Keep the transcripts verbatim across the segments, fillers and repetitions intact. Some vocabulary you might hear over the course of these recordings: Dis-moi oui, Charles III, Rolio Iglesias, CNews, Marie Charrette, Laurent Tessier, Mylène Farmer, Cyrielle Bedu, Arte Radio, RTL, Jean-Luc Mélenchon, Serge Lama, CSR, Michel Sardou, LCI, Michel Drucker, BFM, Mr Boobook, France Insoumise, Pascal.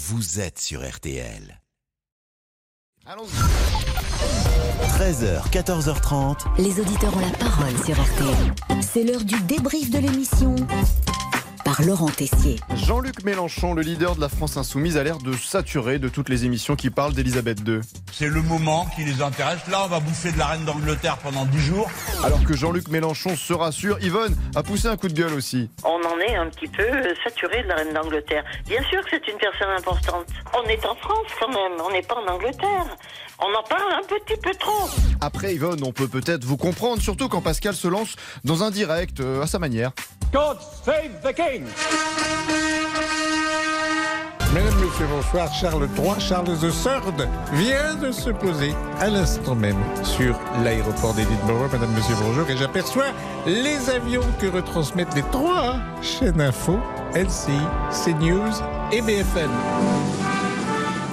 vous êtes sur R T L. treize heures, quatorze heures trente. Les auditeurs ont la parole sur R T L. C'est l'heure du débrief de l'émission. Par Laurent Tessier. Jean-Luc Mélenchon, le leader de la France Insoumise, a l'air de saturer de toutes les émissions qui parlent d'Elisabeth deux. C'est le moment qui les intéresse. Là, on va bouffer de la reine d'Angleterre pendant dix jours. Alors que Jean-Luc Mélenchon se rassure, Yvonne a poussé un coup de gueule aussi. On en est un petit peu saturé de la reine d'Angleterre. Bien sûr que c'est une personne importante. On est en France quand même, on n'est pas en Angleterre. On en parle un petit peu trop. Après Yvonne, on peut peut-être vous comprendre, surtout quand Pascal se lance dans un direct euh, à sa manière. God save the king! Mesdames, Messieurs, bonsoir. Charles trois, Charles trois vient de se poser à l'instant même sur l'aéroport d'Édimbourg. Madame, Monsieur, bonjour. Et j'aperçois les avions que retransmettent les trois chaînes info, L C I, CNews et B F M.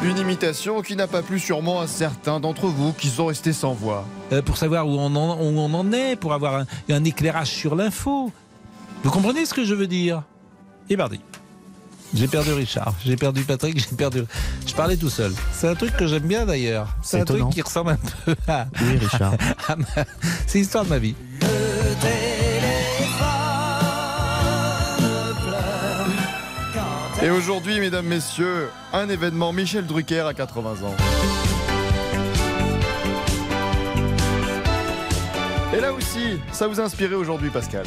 Une imitation qui n'a pas plu sûrement à certains d'entre vous qui sont restés sans voix. Euh, pour savoir où on, en, où on en est, pour avoir un, un éclairage sur l'info. Vous comprenez ce que je veux dire? Et parti. J'ai perdu Richard, j'ai perdu Patrick, j'ai perdu... Je parlais tout seul. C'est un truc que j'aime bien d'ailleurs. C'est, C'est un étonnant. Truc qui ressemble un peu à... Oui, Richard. À, à ma... C'est l'histoire de ma vie. Le téléphone pleure quand elle... Et aujourd'hui, mesdames, messieurs, un événement, Michel Drucker à quatre-vingts ans. Et là aussi, ça vous a inspiré aujourd'hui, Pascal?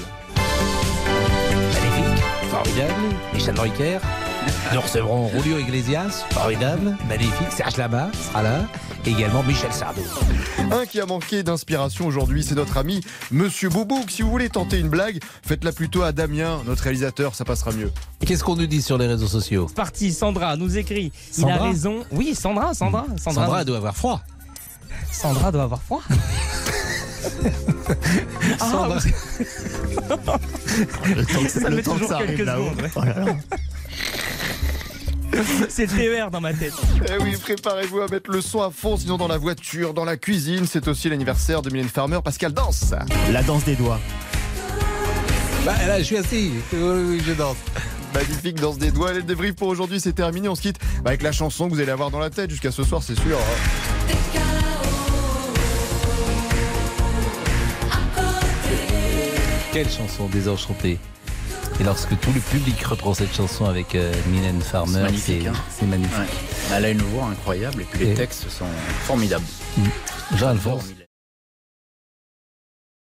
Formidable, Michel Drucker. Nous recevrons Rolio Iglesias, formidable, magnifique, Serge Lama sera là, et également Michel Sardou. Un qui a manqué d'inspiration aujourd'hui, c'est notre ami Monsieur Boubouk. Si vous voulez tenter une blague, faites-la plutôt à Damien, notre réalisateur, ça passera mieux. Qu'est-ce qu'on nous dit sur les réseaux sociaux? C'est parti, Sandra nous écrit. Sandra? Il a raison. Oui, Sandra, Sandra. Sandra, Sandra doit avoir froid. Sandra doit avoir froid. Ah, le temps que ça, le temps toujours que ça quelques secondes. Ouais. C'est T E R dans ma tête. Eh oui, préparez-vous à mettre le son à fond, sinon dans la voiture, dans la cuisine. C'est aussi l'anniversaire de Mylène Farmer. Pascal danse. La danse des doigts. Bah, là, je suis assis. Oui, je danse. Magnifique danse des doigts. Le débrief pour aujourd'hui, c'est terminé. On se quitte avec la chanson que vous allez avoir dans la tête jusqu'à ce soir, c'est sûr. Quelle chanson désenchantée. Et lorsque tout le public reprend cette chanson avec euh, Mylène Farmer, c'est magnifique. C'est, hein. c'est magnifique. Ouais. Elle a une voix incroyable et puis les et... textes sont formidables. Mmh. Jean-Alphonse.